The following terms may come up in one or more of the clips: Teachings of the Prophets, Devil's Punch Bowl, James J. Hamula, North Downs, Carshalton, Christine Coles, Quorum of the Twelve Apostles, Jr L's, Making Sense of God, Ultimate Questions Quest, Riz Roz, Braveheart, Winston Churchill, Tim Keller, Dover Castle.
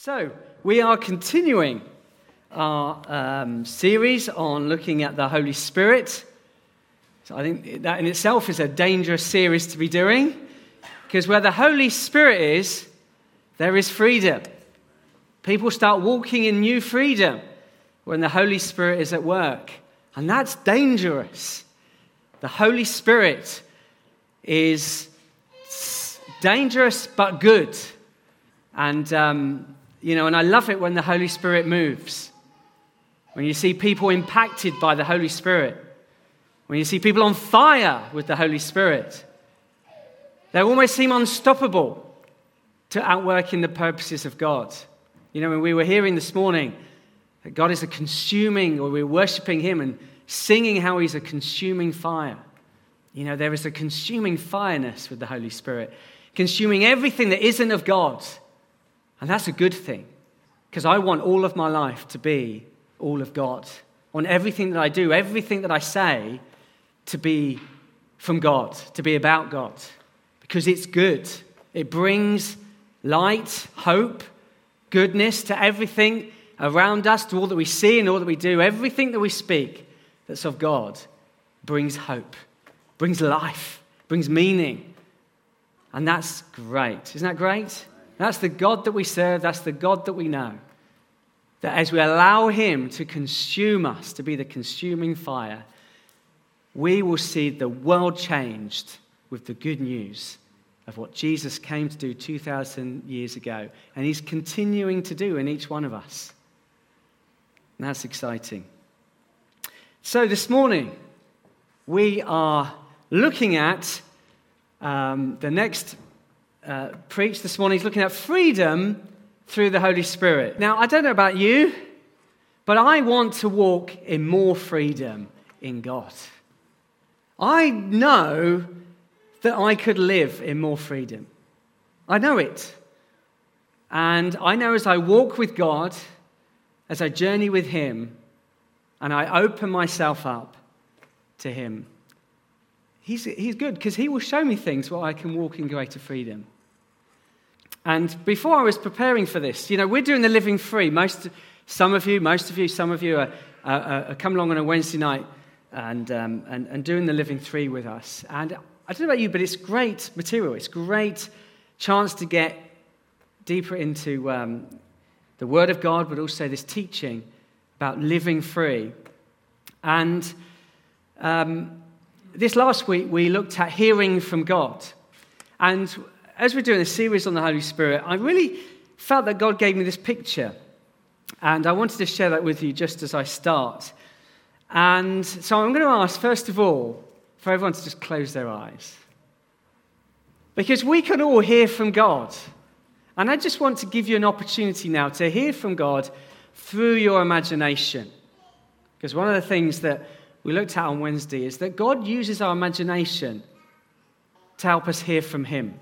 So, we are continuing our series on looking at the Holy Spirit. So I think that in itself is a dangerous series to be doing, because where the Holy Spirit is, there is freedom. People start walking in new freedom when the Holy Spirit is at work, and that's dangerous. The Holy Spirit is dangerous but good, and and I love it when the Holy Spirit moves. When you see people impacted by the Holy Spirit. When you see people on fire with the Holy Spirit. They almost seem unstoppable to outworking the purposes of God. You know, when we were hearing this morning that God is a consuming, or we're worshiping Him and singing how He's a consuming fire. You know, there is a consuming fireness with the Holy Spirit, consuming everything that isn't of God. And that's a good thing, because I want all of my life to be all of God. I want everything that I do, everything that I say, to be from God, to be about God, because it's good. It brings light, hope, goodness to everything around us, to all that we see and all that we do. Everything that we speak that's of God brings hope, brings life, brings meaning. And that's great. Isn't that great? That's the God that we serve. That's the God that we know. That as we allow Him to consume us, to be the consuming fire, we will see the world changed with the good news of what Jesus came to do 2,000 years ago. And He's continuing to do in each one of us. And that's exciting. So this morning, we are looking at the next preached this morning. He's looking at freedom through the Holy Spirit. Now, I don't know about you, but I want to walk in more freedom in God. I know that I could live in more freedom. I know it. And I know as I walk with God, as I journey with Him, and I open myself up to Him, He's good, because He will show me things where I can walk in greater freedom. And before I was preparing for this, you know, we're doing the Living Free. Some of you are come along on a Wednesday night and doing the Living Free with us. And I don't know about you, but it's great material. It's great chance to get deeper into the Word of God, but also this teaching about living free. And this last week, we looked at hearing from God. And as we're doing a series on the Holy Spirit, I really felt that God gave me this picture. And I wanted to share that with you just as I start. And so I'm going to ask, first of all, for everyone to just close their eyes. Because we can all hear from God. And I just want to give you an opportunity now to hear from God through your imagination. Because one of the things that we looked at on Wednesday is that God uses our imagination to help us hear from Him.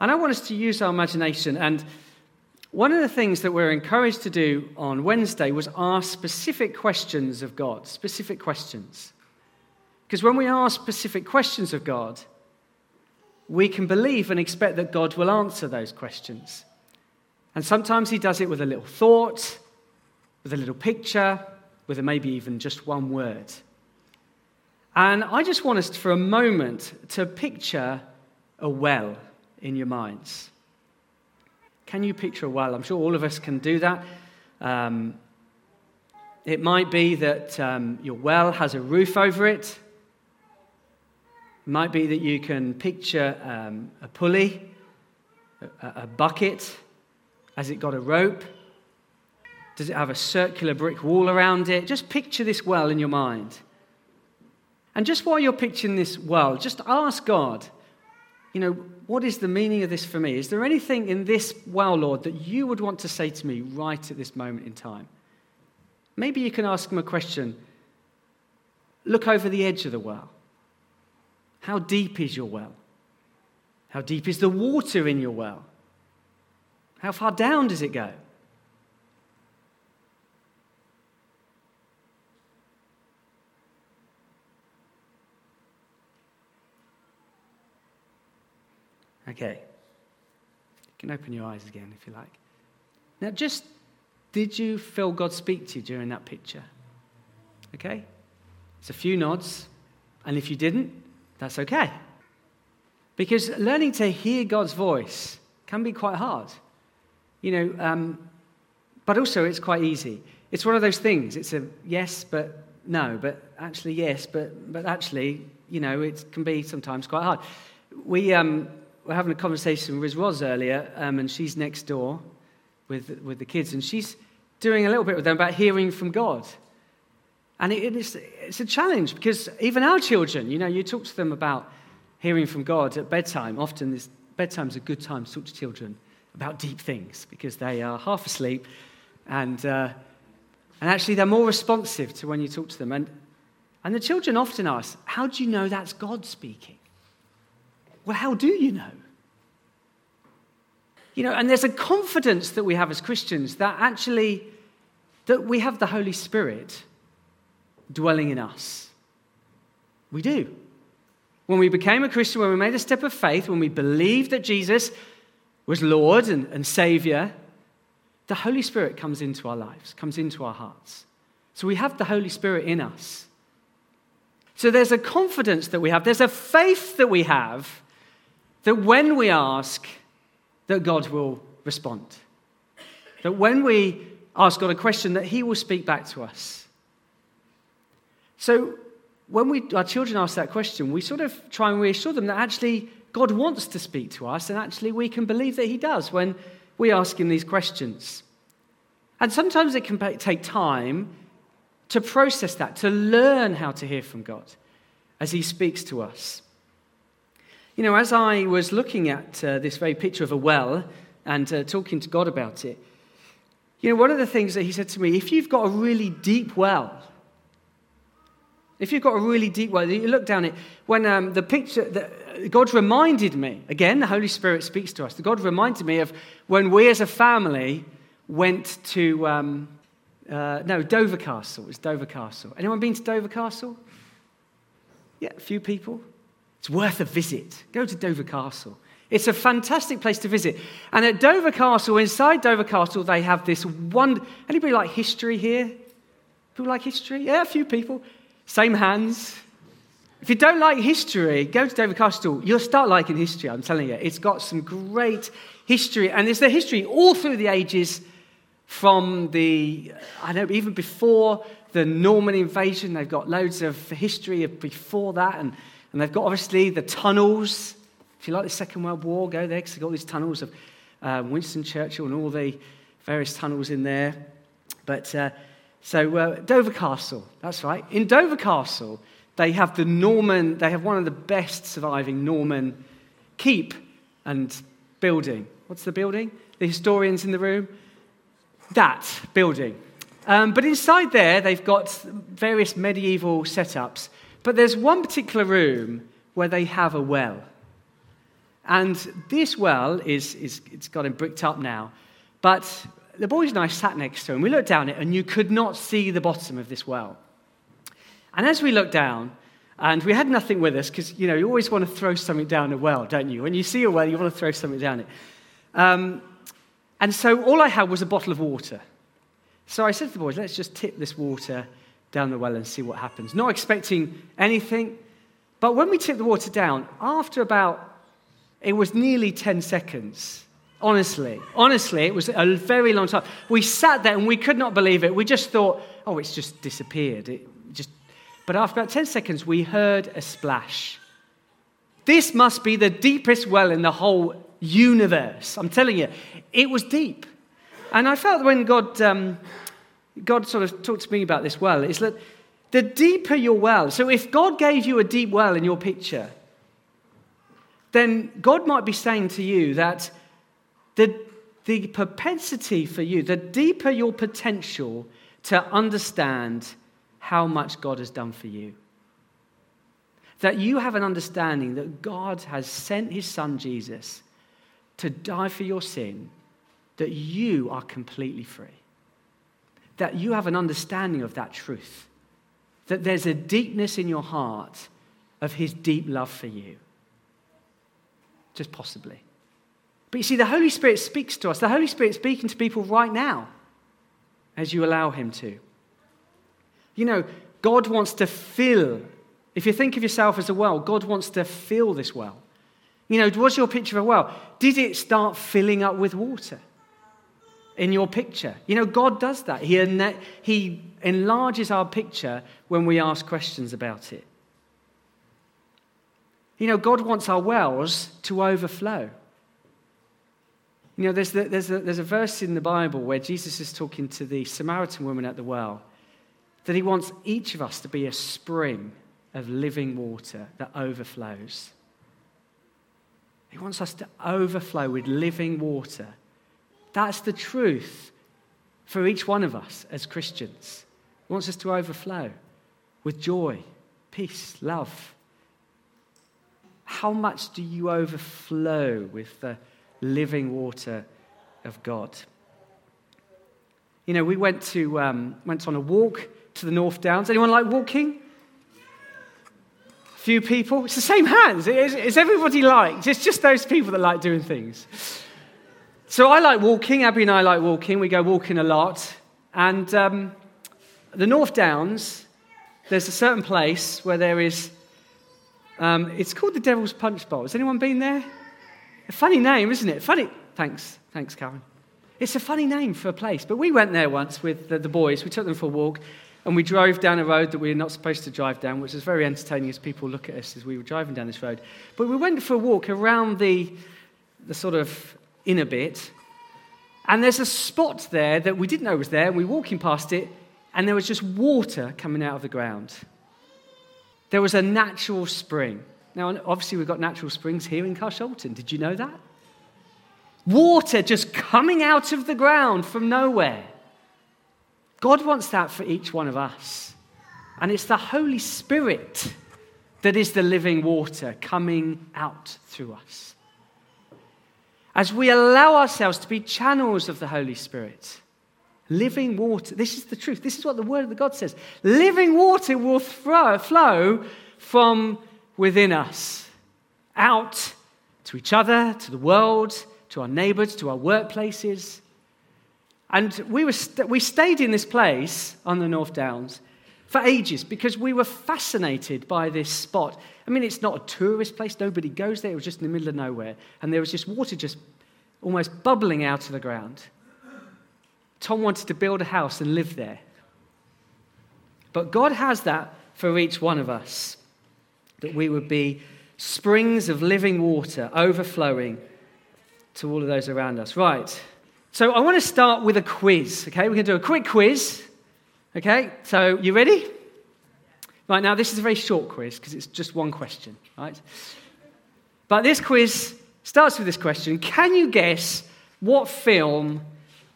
And I want us to use our imagination. And one of the things that we're encouraged to do on Wednesday was ask specific questions of God, specific questions. Because when we ask specific questions of God, we can believe and expect that God will answer those questions. And sometimes He does it with a little thought, with a little picture, with maybe even just one word. And I just want us for a moment to picture a well in your minds. Can you picture a well? I'm sure all of us can do that. It might be that your well has a roof over it. It might be that you can picture a pulley, a bucket. Has it got a rope? Does it have a circular brick wall around it? Just picture this well in your mind. And just while you're picturing this well, just ask God, you know, what is the meaning of this for me? Is there anything in this well, Lord, that you would want to say to me right at this moment in time? Maybe you can ask Him a question. Look over the edge of the well. How deep is your well? How deep is the water in your well? How far down does it go? Okay, you can open your eyes again if you like. Now, just did you feel God speak to you during that picture? Okay? It's a few nods. And if you didn't, that's okay. Because learning to hear God's voice can be quite hard. You know, but also it's quite easy. It's one of those things. It's a yes, but no, but actually yes, but actually, you know, it can be sometimes quite hard. We were having a conversation with Riz Roz earlier, and she's next door with the kids, and she's doing a little bit with them about hearing from God. And it's a challenge, because even our children, you know, you talk to them about hearing from God at bedtime. Often bedtime's a good time to talk to children about deep things, because they are half asleep, and actually they're more responsive to when you talk to them. And the children often ask, how do you know that's God speaking? Well, how do you know? You know, and there's a confidence that we have as Christians that we have the Holy Spirit dwelling in us. We do. When we became a Christian, when we made a step of faith, when we believed that Jesus was Lord and Savior, the Holy Spirit comes into our lives, comes into our hearts. So we have the Holy Spirit in us. So there's a confidence that we have, there's a faith that we have, that when we ask, that God will respond. That when we ask God a question, that he will speak back to us. So when our children ask that question, we sort of try and reassure them that actually God wants to speak to us, and actually we can believe that he does when we ask him these questions. And sometimes it can take time to process that, to learn how to hear from God as he speaks to us. You know, as I was looking at this very picture of a well and talking to God about it, you know, one of the things that he said to me, if you've got a really deep well, you look down it, when the picture, God reminded me, again, the Holy Spirit speaks to us, God reminded me of when we as a family went to, Dover Castle. It was Dover Castle. Anyone been to Dover Castle? Yeah, a few people. It's worth a visit. Go to Dover Castle. It's a fantastic place to visit. And at Dover Castle, inside Dover Castle, they have this one. Anybody like history here? People like history? Yeah, a few people. Same hands. If you don't like history, go to Dover Castle. You'll start liking history, I'm telling you. It's got some great history. And it's the history all through the ages from even before the Norman invasion. They've got loads of history of before that. And they've got, obviously, the tunnels. If you like the Second World War, go there, because they've got these tunnels of Winston Churchill and all the various tunnels in there. But... Dover Castle, that's right. In Dover Castle, they have one of the best surviving Norman keep and building. What's the building? The historians in the room? That building. But inside there, they've got various medieval setups. But there's one particular room where they have a well. And this well it's got it bricked up now. But the boys and I sat next to him. We looked down it, and you could not see the bottom of this well. And as we looked down, and we had nothing with us, because, you know, you always want to throw something down a well, don't you? When you see a well, you want to throw something down it. And so all I had was a bottle of water. So I said to the boys, let's just tip this water down the well and see what happens. Not expecting anything. But when we tipped the water down, it was nearly 10 seconds, Honestly, it was a very long time. We sat there and we could not believe it. We just thought, oh, it's just disappeared. But after about 10 seconds, we heard a splash. This must be the deepest well in the whole universe. I'm telling you, it was deep. And I felt when God sort of talked to me about this well, is that the deeper your well, so if God gave you a deep well in your picture, then God might be saying to you that the propensity for you, the deeper your potential to understand how much God has done for you. That you have an understanding that God has sent his son Jesus to die for your sin, that you are completely free. That you have an understanding of that truth. That there's a deepness in your heart of his deep love for you. Just possibly. But you see, the Holy Spirit speaks to us. The Holy Spirit's speaking to people right now as you allow him to. You know, God wants to fill. If you think of yourself as a well, God wants to fill this well. You know, was your picture of a well? Did it start filling up with water in your picture? You know, God does that. He enlarges our picture when we ask questions about it. You know, God wants our wells to overflow. You know, there's a verse in the Bible where Jesus is talking to the Samaritan woman at the well, that he wants each of us to be a spring of living water that overflows. He wants us to overflow with living water. That's the truth for each one of us as Christians. He wants us to overflow with joy, peace, love. How much do you overflow with the living water of God? You know, we went on a walk to the North Downs. Anyone like walking? A few people. It's the same hands. It's everybody likes. It's just those people that like doing things. So I like walking. Abby and I like walking. We go walking a lot. And the North Downs, there's a certain place where there is, it's called the Devil's Punch Bowl. Has anyone been there? A funny name, isn't it? Funny. Thanks, Karen. It's a funny name for a place. But we went there once with the boys. We took them for a walk, and we drove down a road that we were not supposed to drive down, which was very entertaining as people look at us as we were driving down this road. But we went for a walk around the sort of inner bit, and there's a spot there that we didn't know was there. We were walking past it, and there was just water coming out of the ground. There was a natural spring. Now, obviously, we've got natural springs here in Carshalton. Did you know that? Water just coming out of the ground from nowhere. God wants that for each one of us. And it's the Holy Spirit that is the living water coming out through us. As we allow ourselves to be channels of the Holy Spirit, living water, this is the truth. This is what the Word of God says. Living water will flow from within us, out to each other, to the world, to our neighbours, to our workplaces. And we stayed in this place on the North Downs for ages because we were fascinated by this spot. I mean, it's not a tourist place. Nobody goes there. It was just in the middle of nowhere. And there was just water just almost bubbling out of the ground. Tom wanted to build a house and live there. But God has that for each one of us, that we would be springs of living water overflowing to all of those around us. Right, so I want to start with a quiz, okay? We're going to do a quick quiz, okay? So you ready? Right, now this is a very short quiz because it's just one question, right? But this quiz starts with this question. Can you guess what film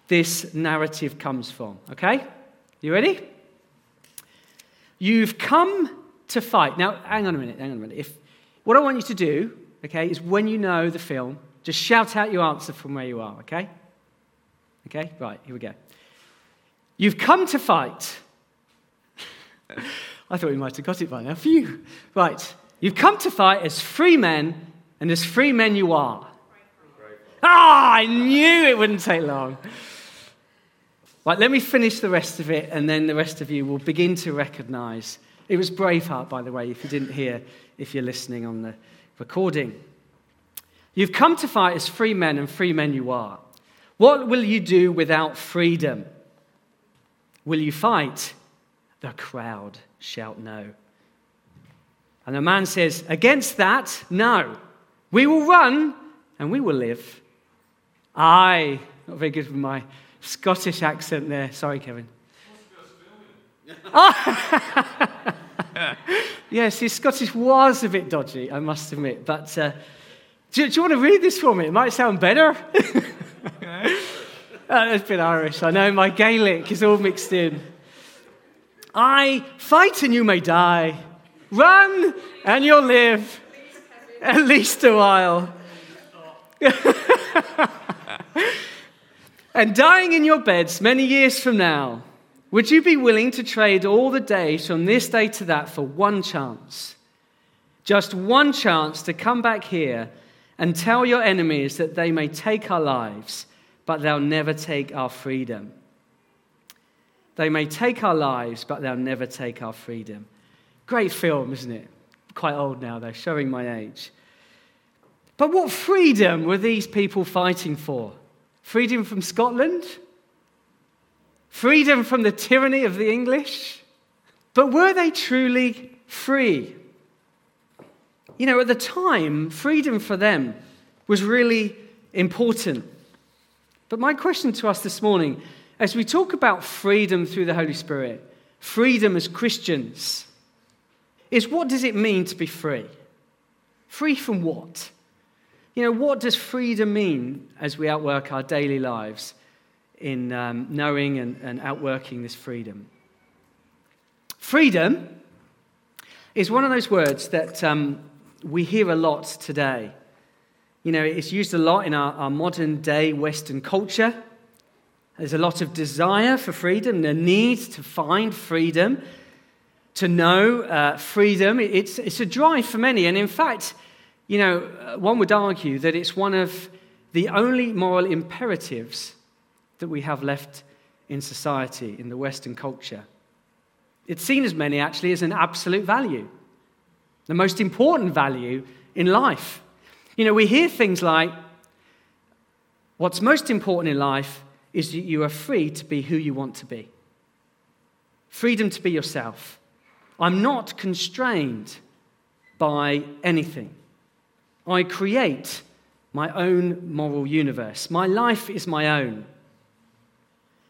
this narrative comes from, okay? You ready? You've come to fight. Now, hang on a minute. What I want you to do, okay, is when you know the film, just shout out your answer from where you are, okay? Okay, right, here we go. You've come to fight. I thought we might have got it by now. Phew. Right, you've come to fight as free men, and as free men you are. Ah, I knew it wouldn't take long. Right, let me finish the rest of it, and then the rest of you will begin to recognise. It was Braveheart, by the way, if you didn't hear, if you're listening on the recording. You've come to fight as free men, and free men you are. What will you do without freedom? Will you fight? The crowd shout no. And the man says, against that, no. We will run, and we will live. Aye. Not very good with my Scottish accent there. Sorry, Kevin. Oh. Yes, his Scottish was a bit dodgy, I must admit. But do you want to read this for me? It might sound better. That's a bit Irish. I know my Gaelic is all mixed in. I fight and you may die. Run and you'll live. At least a while. And dying in your beds many years from now. Would you be willing to trade all the days from this day to that for one chance? Just one chance to come back here and tell your enemies that they may take our lives, but they'll never take our freedom. They may take our lives, but they'll never take our freedom. Great film, isn't it? Quite old now, though, showing my age. But what freedom were these people fighting for? Freedom from Scotland? Freedom from the tyranny of the English? But were they truly free? You know, at the time, freedom for them was really important. But my question to us this morning, as we talk about freedom through the Holy Spirit, freedom as Christians, is what does it mean to be free? Free from what? You know, what does freedom mean as we outwork our daily lives in knowing and outworking this freedom? Freedom is one of those words that we hear a lot today. You know, it's used a lot in our modern day Western culture. There's a lot of desire for freedom, the need to find freedom, to know freedom. It's a drive for many, and in fact, you know, one would argue that it's one of the only moral imperatives that we have left in society, in the Western culture. It's seen as many, actually, as an absolute value, the most important value in life. You know, we hear things like, what's most important in life is that you are free to be who you want to be. Freedom to be yourself. I'm not constrained by anything. I create my own moral universe. My life is my own.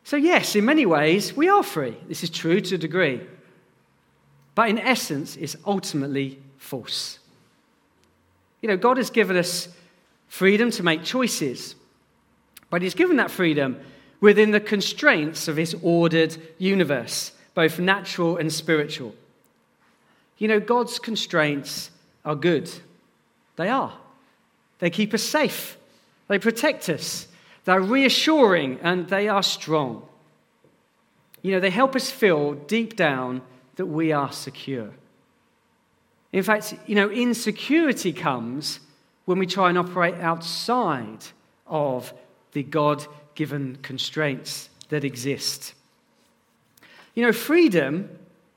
So yes, in many ways, we are free. This is true to a degree. But in essence, it's ultimately false. You know, God has given us freedom to make choices. But he's given that freedom within the constraints of his ordered universe, both natural and spiritual. You know, God's constraints are good. They are. They keep us safe. They protect us. They're reassuring and they are strong. You know, they help us feel deep down that we are secure. In fact, you know, insecurity comes when we try and operate outside of the God-given constraints that exist. You know, freedom,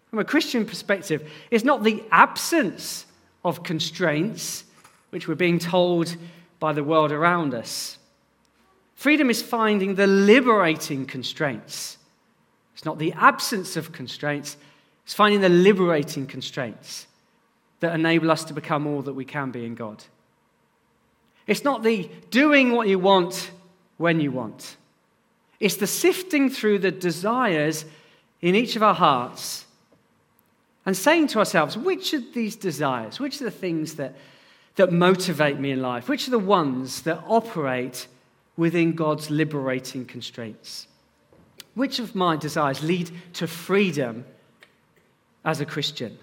from a Christian perspective, is not the absence of constraints which we're being told by the world around us. Freedom is finding the liberating constraints. It's not the absence of constraints. It's finding the liberating constraints that enable us to become all that we can be in God. It's not the doing what you want when you want. It's the sifting through the desires in each of our hearts and saying to ourselves, which of these desires, which are the things that motivate me in life, which are the ones that operate within God's liberating constraints? Which of my desires lead to freedom as a Christian?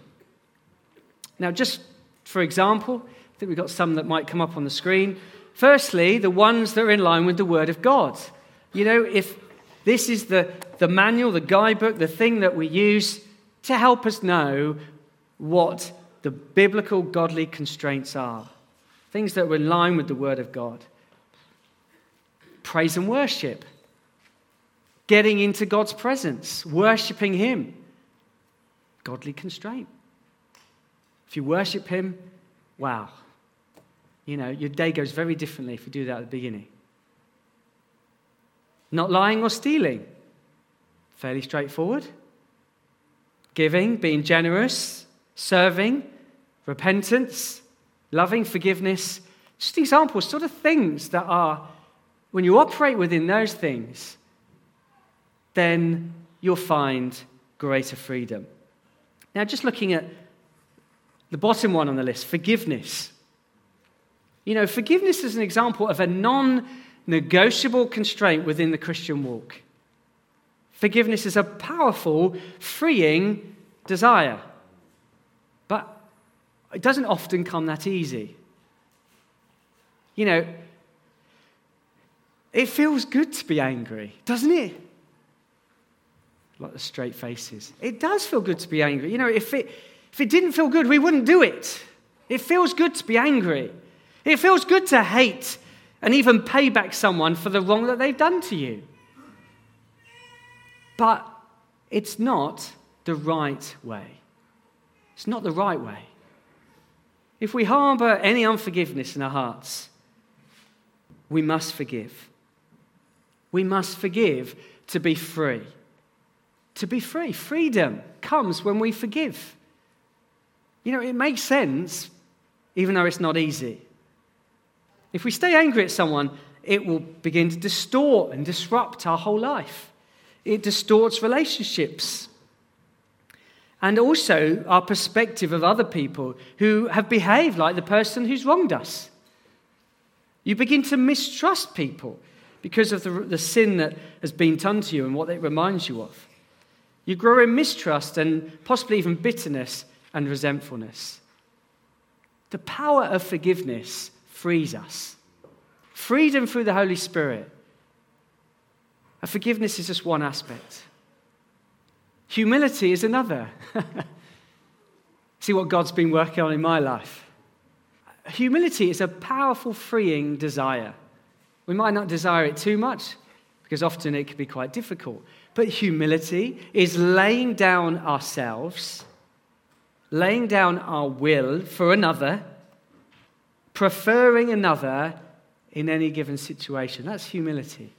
Now, just for example, I think we've got some that might come up on the screen. Firstly, the ones that are in line with the Word of God. You know, if this is the manual, the guidebook, the thing that we use to help us know what the biblical godly constraints are, things that are in line with the Word of God. Praise and worship. Getting into God's presence. Worshipping him. Godly constraint. If you worship him, wow. You know, your day goes very differently if you do that at the beginning. Not lying or stealing. Fairly straightforward. Giving, being generous, serving, repentance, loving, forgiveness. Just examples, sort of things that are, when you operate within those things, then you'll find greater freedom. Now, just looking at the bottom one on the list, forgiveness. You know, forgiveness is an example of a non-negotiable constraint within the Christian walk. Forgiveness is a powerful, freeing desire. But it doesn't often come that easy. You know, it feels good to be angry, doesn't it? Like the straight faces. It does feel good to be angry. You know, if it didn't feel good, we wouldn't do it. It feels good to be angry. It feels good to hate and even pay back someone for the wrong that they've done to you. But it's not the right way. It's not the right way. If we harbour any unforgiveness in our hearts, we must forgive. We must forgive to be free. To be free. Freedom comes when we forgive. You know, it makes sense, even though it's not easy. If we stay angry at someone, it will begin to distort and disrupt our whole life. It distorts relationships. And also our perspective of other people who have behaved like the person who's wronged us. You begin to mistrust people because of the sin that has been done to you and what it reminds you of. You grow in mistrust and possibly even bitterness and resentfulness. The power of forgiveness frees us. Freedom through the Holy Spirit. And forgiveness is just one aspect. Humility is another. See what God's been working on in my life. Humility is a powerful, freeing desire. We might not desire it too much, because often it can be quite difficult. But humility is laying down ourselves, laying down our will for another, preferring another in any given situation. That's humility.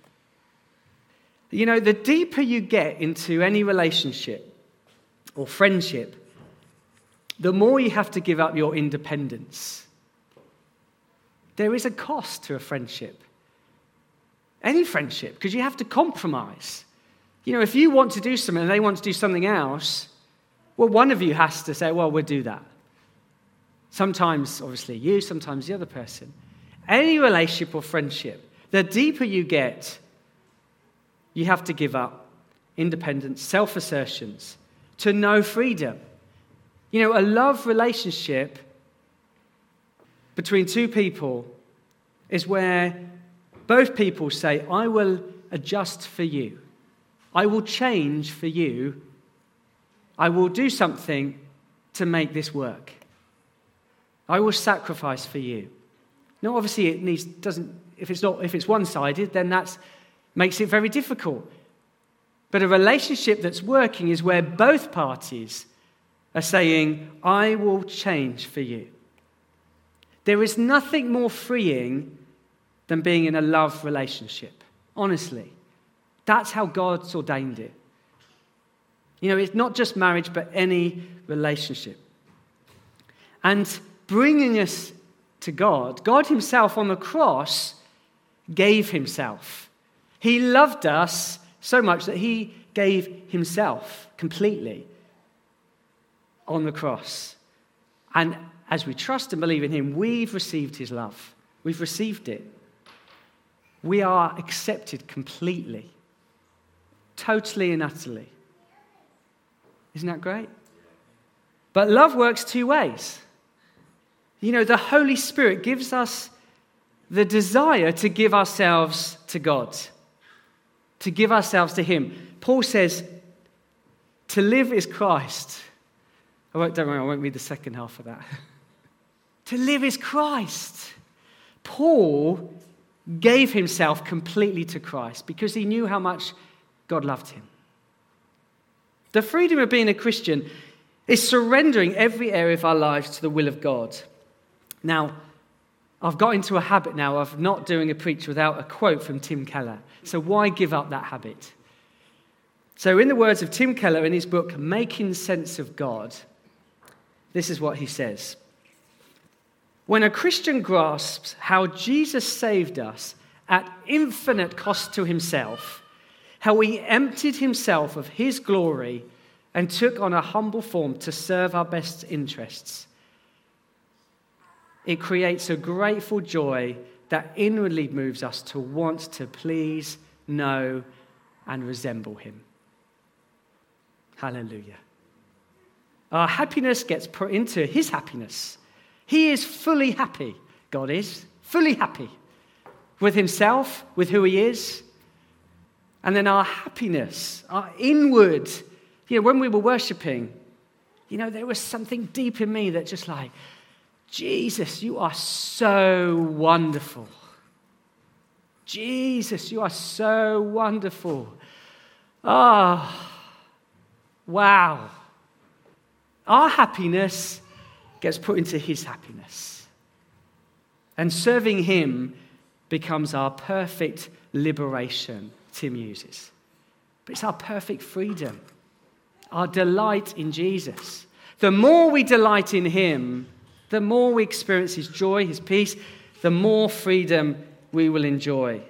You know, the deeper you get into any relationship or friendship, the more you have to give up your independence. There is a cost to a friendship. Any friendship, because you have to compromise. You know, if you want to do something and they want to do something else, well, one of you has to say, well, we'll do that. Sometimes, obviously, you, sometimes the other person. Any relationship or friendship, the deeper you get, you have to give up independence, self-assertions, to know freedom. You know, a love relationship between two people is where both people say, I will adjust for you. I will change for you. I will do something to make this work. I will sacrifice for you. Now, obviously, it needs doesn't. If it's one-sided, then that makes it very difficult. But a relationship that's working is where both parties are saying, "I will change for you." There is nothing more freeing than being in a love relationship. Honestly, that's how God's ordained it. You know, it's not just marriage, but any relationship. And bringing us to God, God himself on the cross gave himself. He loved us so much that he gave himself completely on the cross. And as we trust and believe in him, we've received his love. We've received it. We are accepted completely, totally and utterly. Isn't that great? But love works two ways. You know, the Holy Spirit gives us the desire to give ourselves to God, to give ourselves to him. Paul says, to live is Christ. I won't read the second half of that. To live is Christ. Paul gave himself completely to Christ because he knew how much God loved him. The freedom of being a Christian is surrendering every area of our lives to the will of God. Now, I've got into a habit now of not doing a preach without a quote from Tim Keller. So why give up that habit? So in the words of Tim Keller in his book, Making Sense of God, this is what he says. When a Christian grasps how Jesus saved us at infinite cost to himself, how he emptied himself of his glory and took on a humble form to serve our best interests. It creates a grateful joy that inwardly moves us to want to please, know, and resemble him. Hallelujah. Our happiness gets put into his happiness. He is fully happy. God is fully happy with himself, with who he is. And then our happiness, our inward, you know, when we were worshiping, you know, there was something deep in me that just like Jesus, you are so wonderful. Jesus, you are so wonderful. Ah, oh, wow. Our happiness gets put into his happiness. And serving him becomes our perfect liberation, Tim uses. But it's our perfect freedom, our delight in Jesus. The more we delight in him, the more we experience his joy, his peace, the more freedom we will enjoy.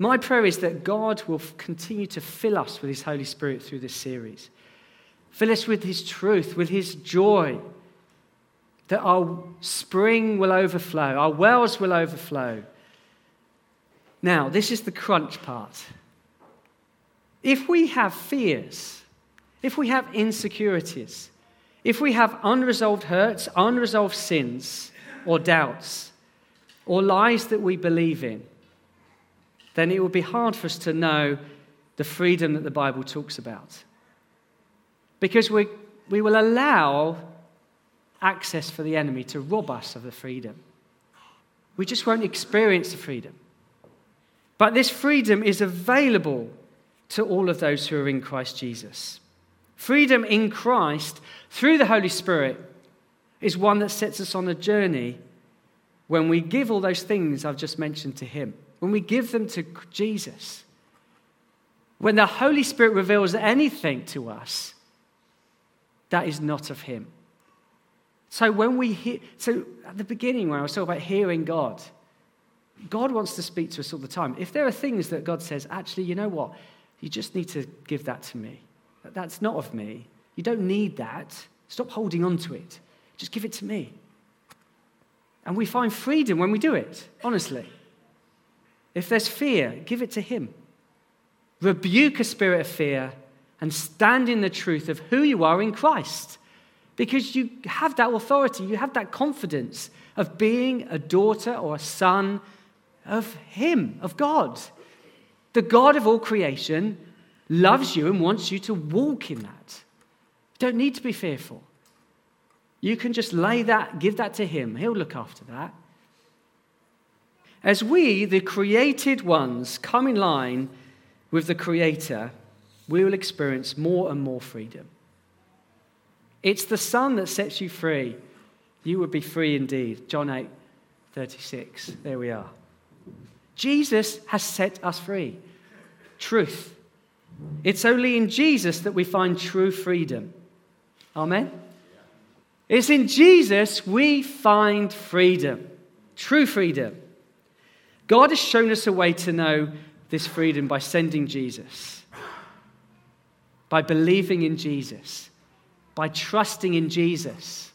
My prayer is that God will continue to fill us with his Holy Spirit through this series. Fill us with his truth, with his joy, that our spring will overflow, our wells will overflow. Now, this is the crunch part. If we have fears, if we have insecurities, if we have unresolved hurts, unresolved sins or doubts or lies that we believe in, then it will be hard for us to know the freedom that the Bible talks about. Because we will allow access for the enemy to rob us of the freedom. We just won't experience the freedom. But this freedom is available to all of those who are in Christ Jesus. Freedom in Christ through the Holy Spirit is one that sets us on a journey when we give all those things I've just mentioned to him, when we give them to Jesus. When the Holy Spirit reveals anything to us that is not of him. So when we hear, so at the beginning when I was talking about hearing God, God wants to speak to us all the time. If there are things that God says, actually, you know what? You just need to give that to me. That's not of me. You don't need that. Stop holding on to it. Just give it to me. And we find freedom when we do it, honestly. If there's fear, give it to him. Rebuke a spirit of fear and stand in the truth of who you are in Christ. Because you have that authority, you have that confidence of being a daughter or a son of him, of God. The God of all creation loves you and wants you to walk in that. You don't need to be fearful. You can just lay that, give that to him. He'll look after that. As we, the created ones, come in line with the Creator, we will experience more and more freedom. It's the Son that sets you free. You would be free indeed. John 8:36. There we are. Jesus has set us free. Truth. It's only in Jesus that we find true freedom. Amen? It's in Jesus we find freedom. True freedom. God has shown us a way to know this freedom by sending Jesus. By believing in Jesus, by trusting in Jesus.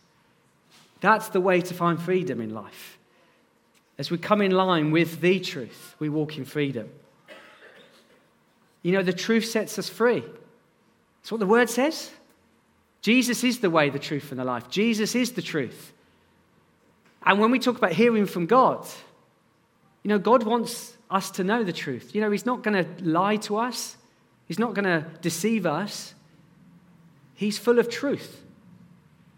That's the way to find freedom in life. As we come in line with the truth, we walk in freedom. You know, the truth sets us free. That's what the word says. Jesus is the way, the truth, and the life. Jesus is the truth. And when we talk about hearing from God, you know, God wants us to know the truth. You know, he's not going to lie to us. He's not going to deceive us. He's full of truth.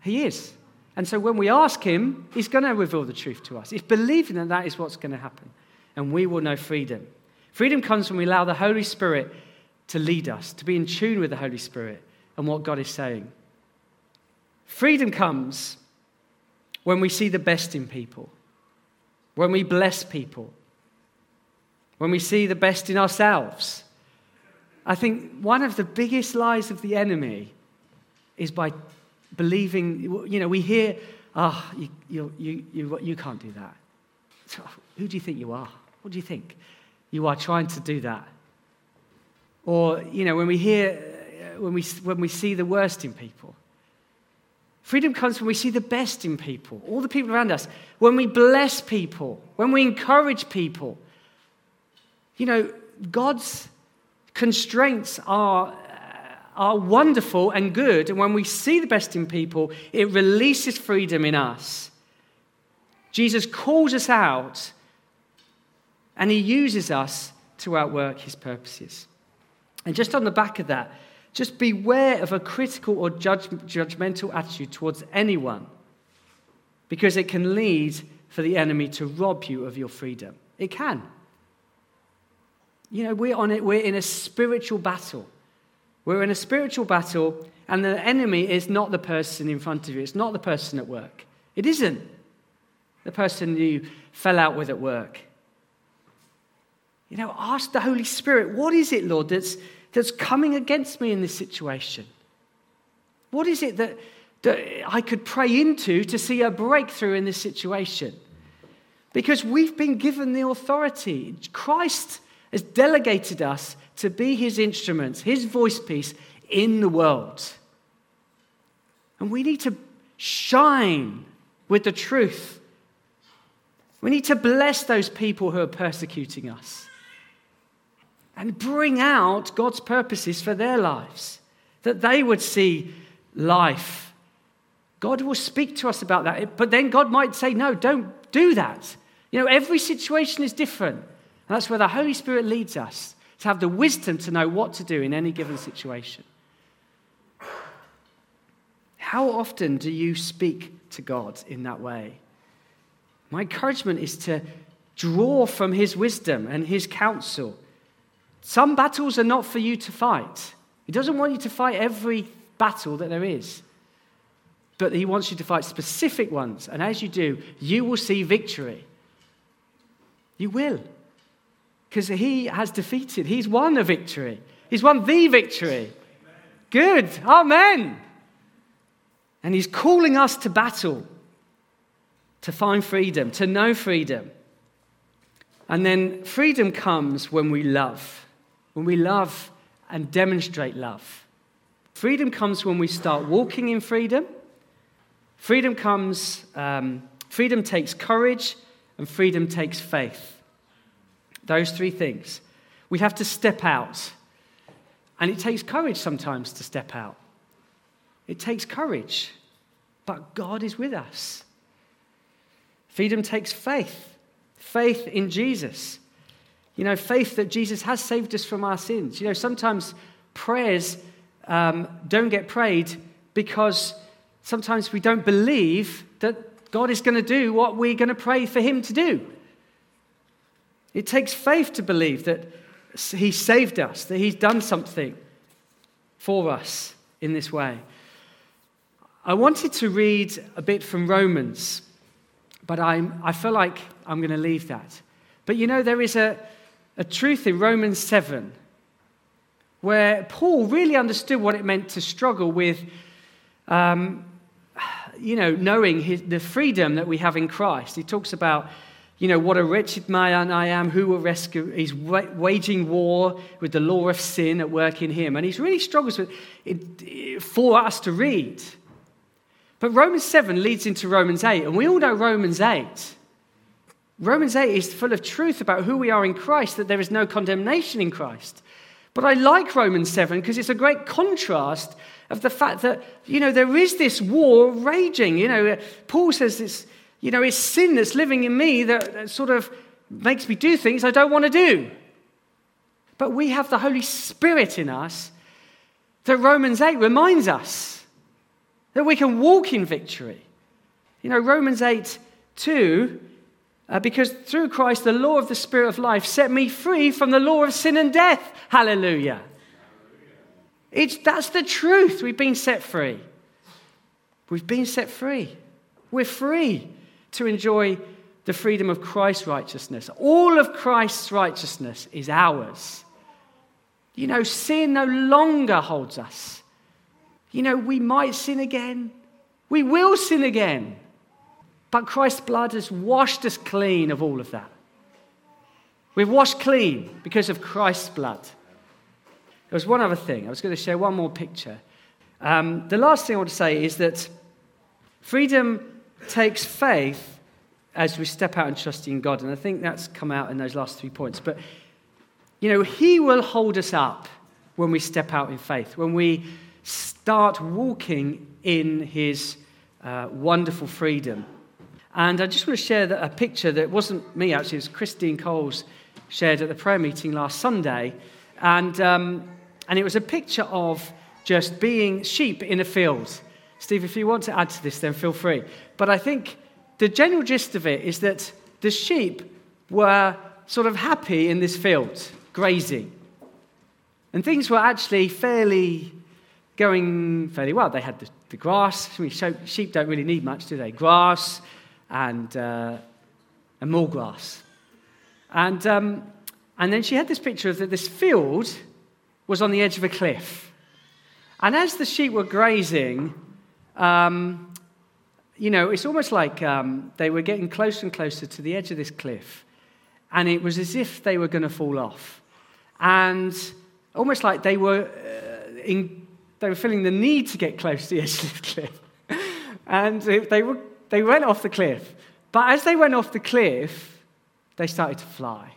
He is. And so when we ask him, he's going to reveal the truth to us. It's believing that that is what's going to happen. And we will know freedom. Freedom comes when we allow the Holy Spirit to lead us, to be in tune with the Holy Spirit and what God is saying. Freedom comes when we see the best in people, when we bless people, when we see the best in ourselves. I think one of the biggest lies of the enemy is by believing, you know, we hear, ah, oh, you can't do that. So, who do you think you are? What do you think? You are trying to do that. Or, you know, when we hear, when we see the worst in people. Freedom comes when we see the best in people, all the people around us. When we bless people, when we encourage people. You know, God's constraints are wonderful and good, and when we see the best in people, it releases freedom in us. Jesus calls us out, and he uses us to outwork his purposes. And just on the back of that, just beware of a critical or judgmental attitude towards anyone because it can lead for the enemy to rob you of your freedom. It can. You know, we're in a spiritual battle. We're in a spiritual battle, and the enemy is not the person in front of you. It's not the person at work. It isn't the person you fell out with at work. You know, ask the Holy Spirit, what is it, Lord, that's coming against me in this situation? What is it that I could pray into to see a breakthrough in this situation? Because we've been given the authority. Christ has delegated us to be his instruments, his voicepiece in the world. And we need to shine with the truth. We need to bless those people who are persecuting us and bring out God's purposes for their lives, that they would see life. God will speak to us about that, but then God might say, no, don't do that. You know, every situation is different, and that's where the Holy Spirit leads us, to have the wisdom to know what to do in any given situation. How often do you speak to God in that way? My encouragement is to draw from his wisdom and his counsel. Some battles are not for you to fight. He doesn't want you to fight every battle that there is. But he wants you to fight specific ones. And as you do, you will see victory. You will. Because he has defeated. He's won a victory. He's won the victory. Good. Amen. And he's calling us to battle, to find freedom, to know freedom. And then freedom comes when we love and demonstrate love. Freedom comes when we start walking in freedom. Freedom takes courage, and freedom takes faith. Those three things. We have to step out. And it takes courage sometimes to step out. It takes courage. But God is with us. Freedom takes faith. Faith in Jesus. You know, faith that Jesus has saved us from our sins. You know, sometimes prayers don't get prayed because sometimes we don't believe that God is going to do what we're going to pray for him to do. It takes faith to believe that he saved us, that he's done something for us in this way. I wanted to read a bit from Romans, but I feel like I'm going to leave that. But you know, there is a truth in Romans 7 where Paul really understood what it meant to struggle with, knowing the freedom that we have in Christ. He talks about, you know, what a wretched man I am, who will rescue. He's waging war with the law of sin at work in him. And he really struggles with it for us to read. But Romans 7 leads into Romans 8, and we all know Romans 8. Romans 8 is full of truth about who we are in Christ, that there is no condemnation in Christ. But I like Romans 7 because it's a great contrast of the fact that, you know, there is this war raging. You know, Paul says this, you know, it's sin that's living in me that sort of makes me do things I don't want to do. But we have the Holy Spirit in us that Romans 8 reminds us. That we can walk in victory. You know, Romans 8:2, because through Christ the law of the Spirit of life set me free from the law of sin and death. Hallelujah. That's the truth. We've been set free. We've been set free. We're free to enjoy the freedom of Christ's righteousness. All of Christ's righteousness is ours. You know, sin no longer holds us. You know, we might sin again. We will sin again. But Christ's blood has washed us clean of all of that. We're washed clean because of Christ's blood. There was one other thing. I was going to share one more picture. The last thing I want to say is that freedom takes faith as we step out and trust in God. And I think that's come out in those last 3 points. But, you know, he will hold us up when we step out in faith, when we start walking in his wonderful freedom. And I just want to share a picture that wasn't me, actually. It was Christine Coles shared at the prayer meeting last Sunday. And it was a picture of just being sheep in a field. Steve, if you want to add to this, then feel free. But I think the general gist of it is that the sheep were sort of happy in this field, grazing. And things were actually going fairly well. They had the grass. I mean, sheep don't really need much, do they? Grass and more grass. And then she had this picture of that this field was on the edge of a cliff. And as the sheep were grazing, it's almost like they were getting closer and closer to the edge of this cliff. And it was as if they were going to fall off. And almost like they were feeling the need to get close to the edge of the cliff. And they went off the cliff. But as they went off the cliff, they started to fly.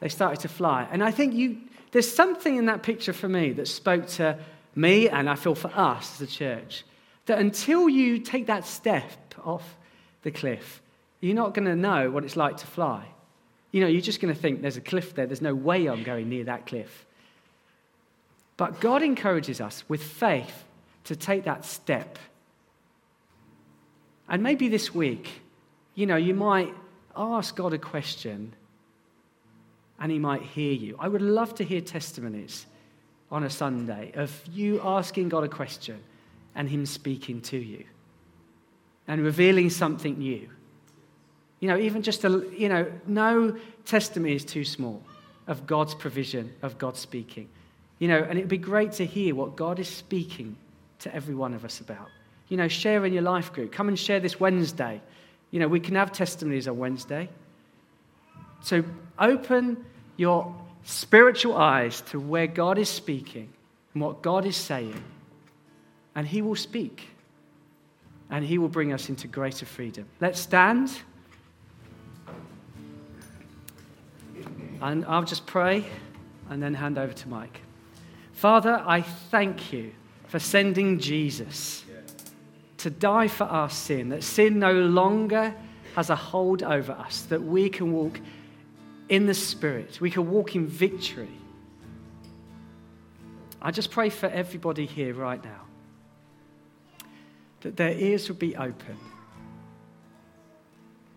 And I think there's something in that picture for me that spoke to me, and I feel for us as a church, that until you take that step off the cliff, you're not going to know what it's like to fly. You're just going to think there's a cliff there. There's no way I'm going near that cliff. But God encourages us with faith to take that step. And maybe this week, you might ask God a question and he might hear you. I would love to hear testimonies on a Sunday of you asking God a question and him speaking to you and revealing something new. Even just no testimony is too small of God's provision, of God speaking. And it'd be great to hear what God is speaking to every one of us about. Share in your life group. Come and share this Wednesday. We can have testimonies on Wednesday. So open your spiritual eyes to where God is speaking and what God is saying. And he will speak. And he will bring us into greater freedom. Let's stand. And I'll just pray and then hand over to Mike. Father, I thank you for sending Jesus to die for our sin, that sin no longer has a hold over us, that we can walk in the Spirit, we can walk in victory. I just pray for everybody here right now, that their ears would be open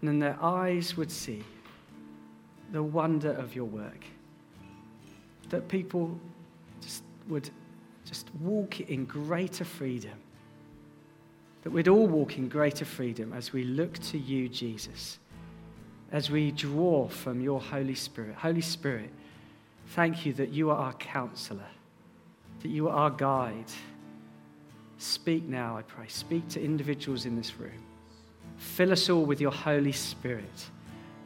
and then their eyes would see the wonder of your work, that people would walk in greater freedom, that we'd all walk in greater freedom as we look to you, Jesus, as we draw from your Holy Spirit. Holy Spirit, thank you that you are our counselor, that you are our guide. Speak now, I pray. Speak to individuals in this room. Fill us all with your Holy Spirit,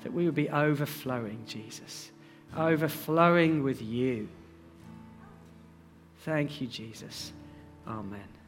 that we would be overflowing, Jesus, overflowing with you. Thank you, Jesus. Amen.